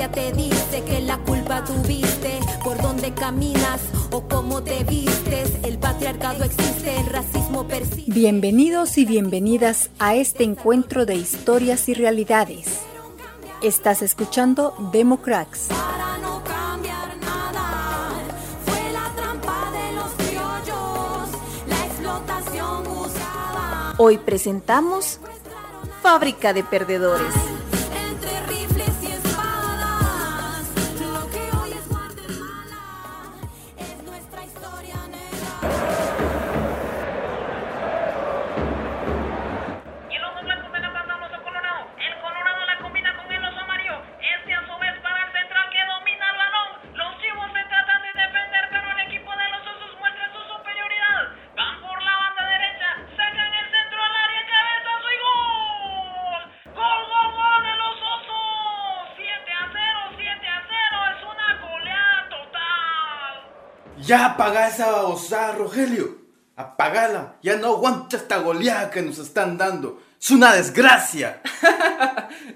conciencia te dice que la culpa tuviste por dónde caminas o cómo te vistes. El patriarcado existe, el racismo persiste. Bienvenidos y bienvenidas a este encuentro de historias y realidades. Estás escuchando Democrax. Hoy presentamos Fábrica de Perdedores. ¡Ya apaga esa osada, Rogelio! ¡Apágala! ¡Ya no aguanta esta goleada que nos están dando! ¡Es una desgracia!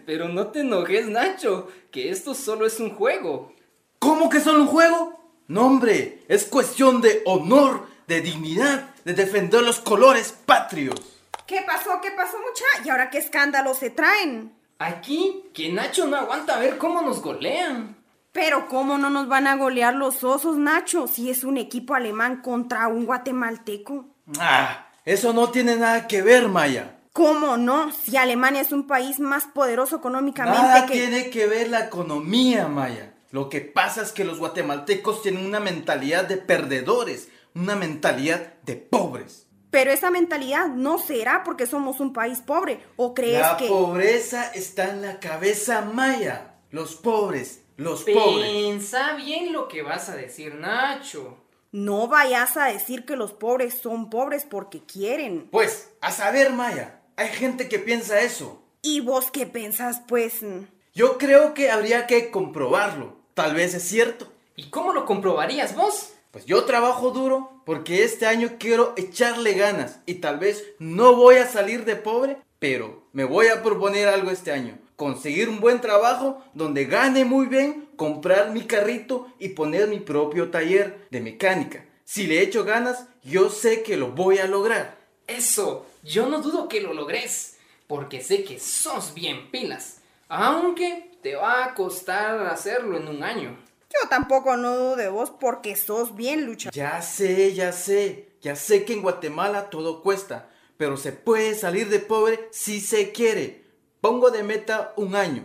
Pero no te enojes, Nacho, que esto solo es un juego. ¿Cómo que solo un juego? No, hombre, es cuestión de honor, de dignidad, de defender los colores patrios. ¿Qué pasó, mucha? ¿Y ahora qué escándalo se traen? Aquí, que Nacho no aguanta ver cómo nos golean. Pero ¿cómo no nos van a golear los osos, Nacho? Si es un equipo alemán contra un guatemalteco. Ah, eso no tiene nada que ver, Maya. ¿Cómo no? Si Alemania es un país más poderoso económicamente que... Nada tiene que ver la economía, Maya. Lo que pasa es que los guatemaltecos tienen una mentalidad de perdedores, una mentalidad de pobres. Pero esa mentalidad no será porque somos un país pobre, ¿o crees que...? La pobreza está en la cabeza, Maya. Los pobres. Piensa bien lo que vas a decir, Nacho. No vayas a decir que los pobres son pobres porque quieren. Pues, a saber, Maya, hay gente que piensa eso. ¿Y vos qué pensás, pues? Yo creo que habría que comprobarlo. Tal vez es cierto. ¿Y cómo lo comprobarías vos? Pues yo trabajo duro porque este año quiero echarle ganas. Y tal vez no voy a salir de pobre, pero me voy a proponer algo este año. Conseguir un buen trabajo donde gane muy bien, comprar mi carrito y poner mi propio taller de mecánica. Si le echo ganas, yo sé que lo voy a lograr. Eso, yo no dudo que lo logres, porque sé que sos bien pilas, aunque te va a costar hacerlo en un año. Yo tampoco no dudo de vos porque sos bien luchador. Ya sé que en Guatemala todo cuesta, pero se puede salir de pobre si se quiere. Pongo de meta un año.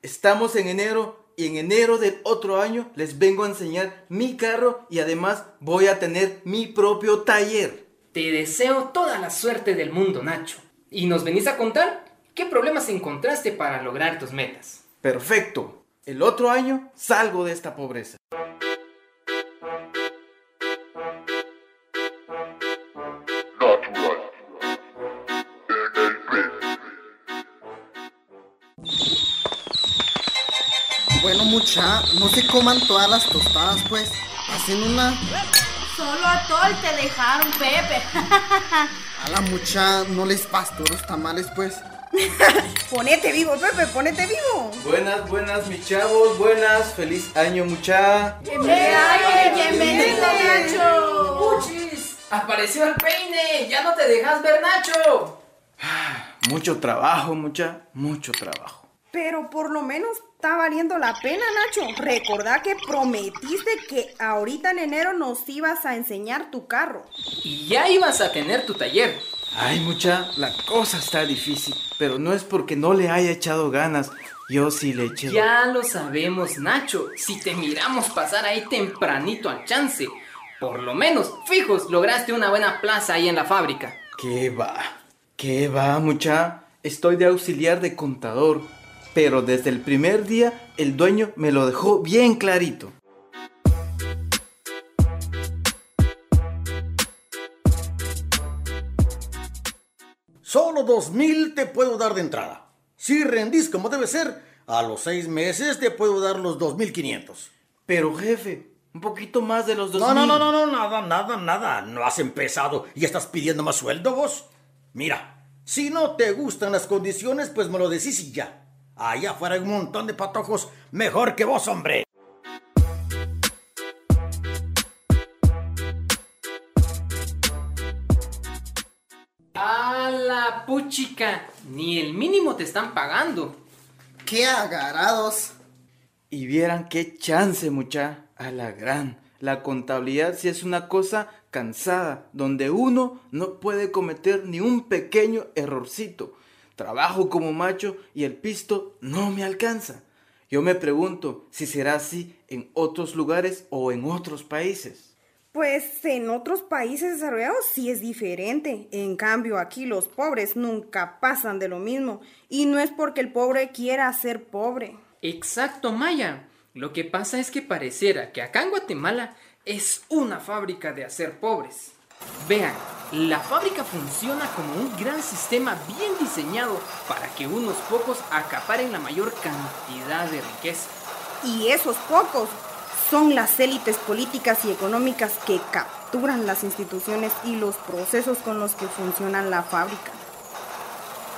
Estamos en enero y en enero del otro año les vengo a enseñar mi carro y además voy a tener mi propio taller. Te deseo toda la suerte del mundo, Nacho. Y nos venís a contar qué problemas encontraste para lograr tus metas. Perfecto. El otro año salgo de esta pobreza. Bueno, mucha, no se coman todas las tostadas, pues. Hacen una... Solo a Tol te dejaron, Pepe. A la mucha, no les pasto los tamales, pues. Ponete vivo, Pepe, ponete vivo. Buenas, mis chavos, buenas. Feliz año, mucha. Bienvenido, Nacho. Puchis, apareció el peine. Ya no te dejas ver, Nacho. Mucho trabajo, mucha, mucho trabajo. Pero por lo menos está valiendo la pena, Nacho. Recordá que prometiste que ahorita en enero nos ibas a enseñar tu carro. Y ya ibas a tener tu taller. Ay, mucha, la cosa está difícil, pero no es porque no le haya echado ganas. Yo sí le eché. Ya lo sabemos, Nacho. Si te miramos pasar ahí tempranito al chance, por lo menos, fijos, lograste una buena plaza ahí en la fábrica. ¿Qué va, mucha? Estoy de auxiliar de contador. Pero desde el primer día, el dueño me lo dejó bien clarito. Solo 2,000 te puedo dar de entrada. Si rendís como debe ser, a los 6 meses te puedo dar los 2,500. Pero jefe, un poquito más de los 2,000. No, nada. No has empezado y estás pidiendo más sueldo vos. Mira, si no te gustan las condiciones, pues me lo decís y ya. Allá afuera hay un montón de patojos mejor que vos, hombre. ¡A la puchica! Ni el mínimo te están pagando. ¡Qué agarrados! Y vieran qué chance, mucha. A la gran. La contabilidad sí es una cosa cansada, donde uno no puede cometer ni un pequeño errorcito. Trabajo como macho y el pisto no me alcanza. Yo me pregunto si será así en otros lugares o en otros países. Pues en otros países desarrollados sí es diferente. En cambio aquí los pobres nunca pasan de lo mismo. Y no es porque el pobre quiera ser pobre. Exacto, Maya. Lo que pasa es que pareciera que acá en Guatemala es una fábrica de hacer pobres. Vean, la fábrica funciona como un gran sistema bien diseñado para que unos pocos acaparen la mayor cantidad de riqueza. Y esos pocos son las élites políticas y económicas que capturan las instituciones y los procesos con los que funciona la fábrica.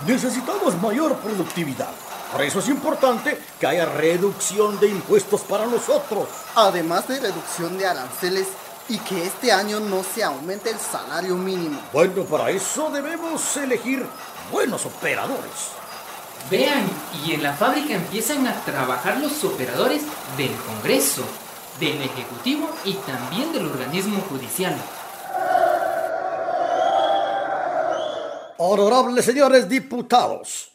Necesitamos mayor productividad. Por eso es importante que haya reducción de impuestos para nosotros. Además de reducción de aranceles y que este año no se aumente el salario mínimo. Bueno, para eso debemos elegir buenos operadores. Vean, y en la fábrica empiezan a trabajar los operadores del Congreso, del Ejecutivo y también del organismo judicial. Honorables señores diputados.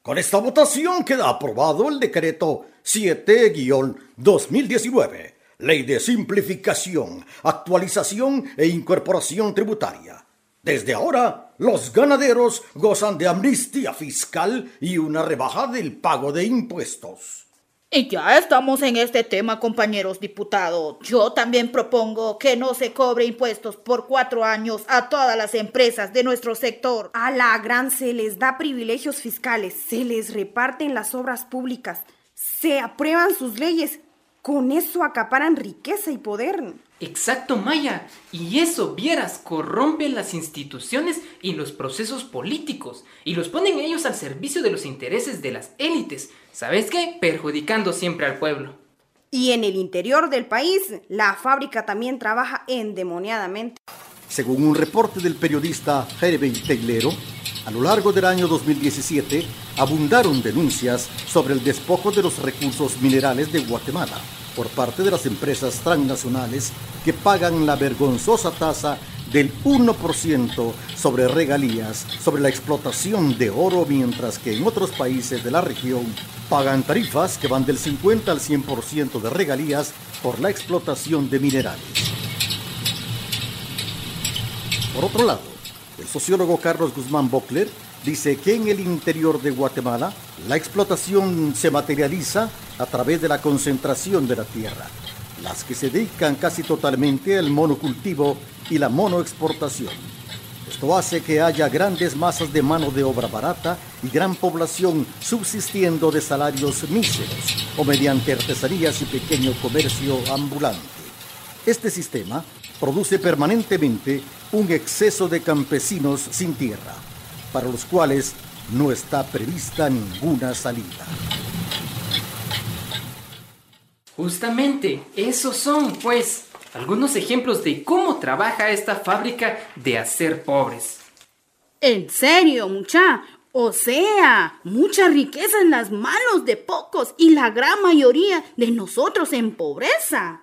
Con esta votación queda aprobado el decreto 7-2019, Ley de Simplificación, Actualización e Incorporación Tributaria. Desde ahora, los ganaderos gozan de amnistía fiscal y una rebaja del pago de impuestos. Y ya estamos en este tema, compañeros diputados. Yo también propongo que no se cobre impuestos por 4 años a todas las empresas de nuestro sector. A la gran se les da privilegios fiscales, se les reparten las obras públicas, se aprueban sus leyes. Con eso acaparan riqueza y poder. Exacto, Maya. Y eso, vieras, corrompe las instituciones y los procesos políticos. Y los ponen ellos al servicio de los intereses de las élites. ¿Sabes qué? Perjudicando siempre al pueblo. Y en el interior del país, la fábrica también trabaja endemoniadamente. Según un reporte del periodista Jereby Teglero, a lo largo del año 2017 abundaron denuncias sobre el despojo de los recursos minerales de Guatemala por parte de las empresas transnacionales que pagan la vergonzosa tasa del 1% sobre regalías sobre la explotación de oro, mientras que en otros países de la región pagan tarifas que van del 50 al 100% de regalías por la explotación de minerales. Por otro lado, el sociólogo Carlos Guzmán Bockler dice que en el interior de Guatemala la explotación se materializa a través de la concentración de la tierra, las que se dedican casi totalmente al monocultivo y la monoexportación. Esto hace que haya grandes masas de mano de obra barata y gran población subsistiendo de salarios míseros o mediante artesanías y pequeño comercio ambulante. Este sistema produce permanentemente un exceso de campesinos sin tierra, para los cuales no está prevista ninguna salida. Justamente, esos son, pues, algunos ejemplos de cómo trabaja esta fábrica de hacer pobres. ¿En serio, mucha? O sea, mucha riqueza en las manos de pocos y la gran mayoría de nosotros en pobreza.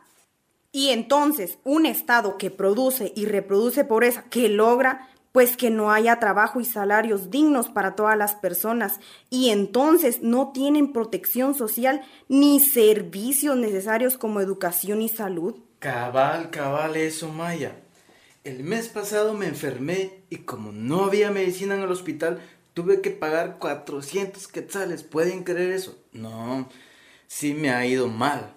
Y entonces, un Estado que produce y reproduce pobreza, que logra, pues, que no haya trabajo y salarios dignos para todas las personas, y entonces no tienen protección social ni servicios necesarios como educación y salud. Cabal eso, Maya. El mes pasado me enfermé y como no había medicina en el hospital, tuve que pagar 400 quetzales. ¿Pueden creer eso? No, sí me ha ido mal.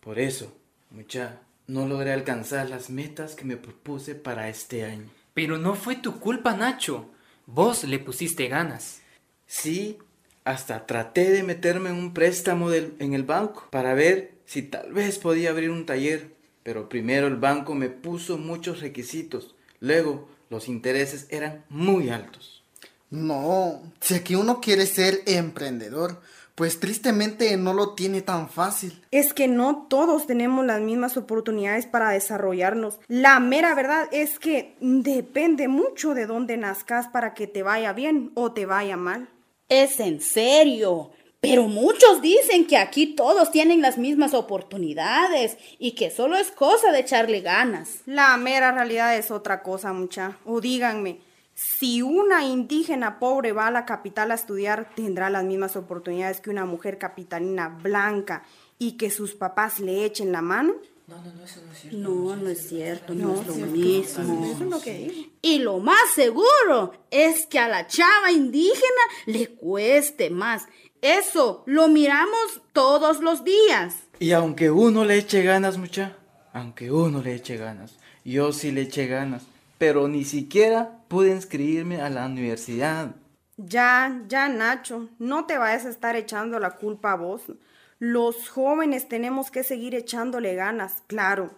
Por eso, mucha, no logré alcanzar las metas que me propuse para este año. Pero no fue tu culpa, Nacho. Vos le pusiste ganas. Sí, hasta traté de meterme en un préstamo en el banco para ver si tal vez podía abrir un taller. Pero primero el banco me puso muchos requisitos. Luego los intereses eran muy altos. No, si aquí uno quiere ser emprendedor, pues tristemente no lo tiene tan fácil. Es que no todos tenemos las mismas oportunidades para desarrollarnos. La mera verdad es que depende mucho de dónde nazcas para que te vaya bien o te vaya mal. Es en serio, pero muchos dicen que aquí todos tienen las mismas oportunidades y que solo es cosa de echarle ganas. La mera realidad es otra cosa, mucha. O díganme, si una indígena pobre va a la capital a estudiar, tendrá las mismas oportunidades que una mujer capitalina blanca y que sus papás le echen la mano. No, eso no es cierto. No es cierto, no es lo mismo. Eso es lo que digo. Y lo más seguro es que a la chava indígena le cueste más. Eso lo miramos todos los días. Y aunque uno le eche ganas, mucha, yo sí le eché ganas, pero ni siquiera pude inscribirme a la universidad. Ya, Nacho, no te vayas a estar echando la culpa a vos. Los jóvenes tenemos que seguir echándole ganas, claro,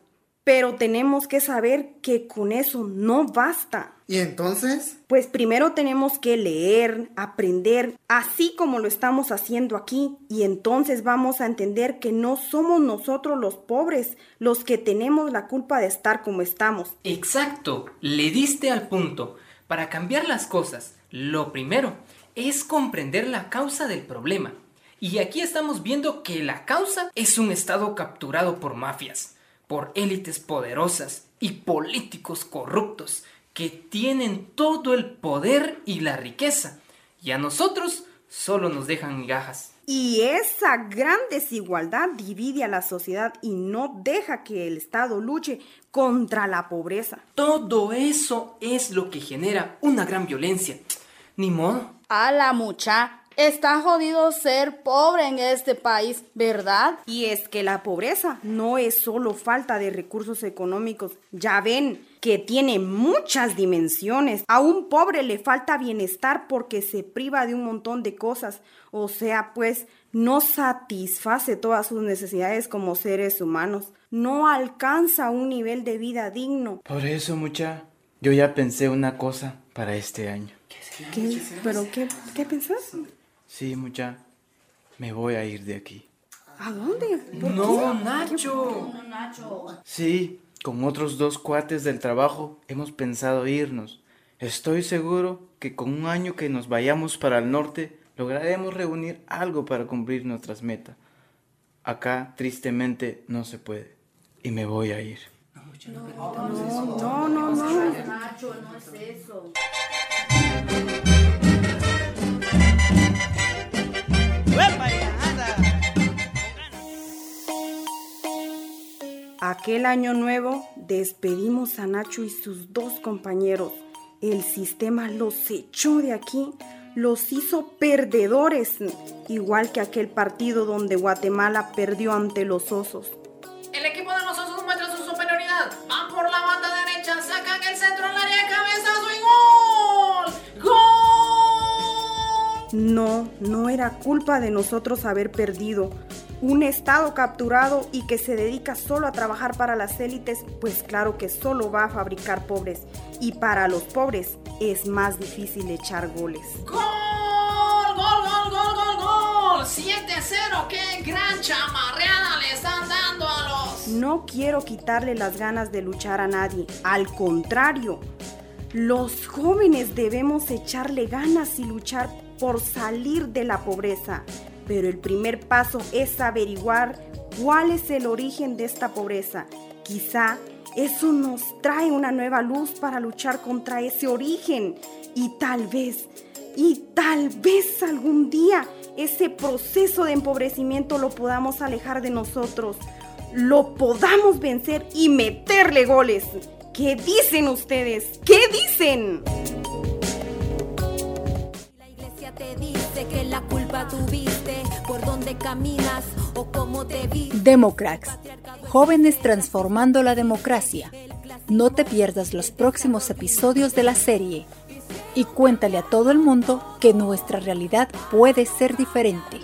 pero tenemos que saber que con eso no basta. ¿Y entonces? Pues primero tenemos que leer, aprender, así como lo estamos haciendo aquí, y entonces vamos a entender que no somos nosotros los pobres los que tenemos la culpa de estar como estamos. Exacto, le diste al punto. Para cambiar las cosas, lo primero es comprender la causa del problema. Y aquí estamos viendo que la causa es un estado capturado por mafias, por élites poderosas y políticos corruptos que tienen todo el poder y la riqueza. Y a nosotros solo nos dejan migajas. Y esa gran desigualdad divide a la sociedad y no deja que el Estado luche contra la pobreza. Todo eso es lo que genera una gran violencia. Ni modo. A la mucha. Está jodido ser pobre en este país, ¿verdad? Y es que la pobreza no es solo falta de recursos económicos. Ya ven que tiene muchas dimensiones. A un pobre le falta bienestar porque se priva de un montón de cosas. O sea, pues, no satisface todas sus necesidades como seres humanos. No alcanza un nivel de vida digno. Por eso, mucha, yo ya pensé una cosa para este año. ¿Qué? ¿Pero qué pensás? Sí, mucha, me voy a ir de aquí. ¿A dónde? No, Nacho. Sí, con otros 2 cuates del trabajo hemos pensado irnos. Estoy seguro que con un año que nos vayamos para el norte, lograremos reunir algo para cumplir nuestras metas. Acá, tristemente, no se puede. Y me voy a ir. No, Nacho, no es eso. Aquel año nuevo despedimos a Nacho y sus 2 compañeros. El sistema los echó de aquí, los hizo perdedores, igual que aquel partido donde Guatemala perdió ante los osos. El equipo de los osos muestra su superioridad. Van por la banda derecha, sacan el centro al área, cabezazo y ¡gol! ¡Gol! No era culpa de nosotros haber perdido. Un estado capturado y que se dedica solo a trabajar para las élites, pues claro que solo va a fabricar pobres. Y para los pobres es más difícil echar goles. ¡Gol! ¡Gol! 7-0, qué gran chamarreada le están dando a los... No quiero quitarle las ganas de luchar a nadie, al contrario. Los jóvenes debemos echarle ganas y luchar por salir de la pobreza. Pero el primer paso es averiguar cuál es el origen de esta pobreza. Quizá eso nos trae una nueva luz para luchar contra ese origen. Y tal vez algún día ese proceso de empobrecimiento lo podamos alejar de nosotros. Lo podamos vencer y meterle goles. ¿Qué dicen ustedes? ¿Qué dicen? Que la culpa tuviste, por dónde caminas o cómo te vistes. Democrax, jóvenes transformando la democracia. No te pierdas los próximos episodios de la serie y cuéntale a todo el mundo que nuestra realidad puede ser diferente.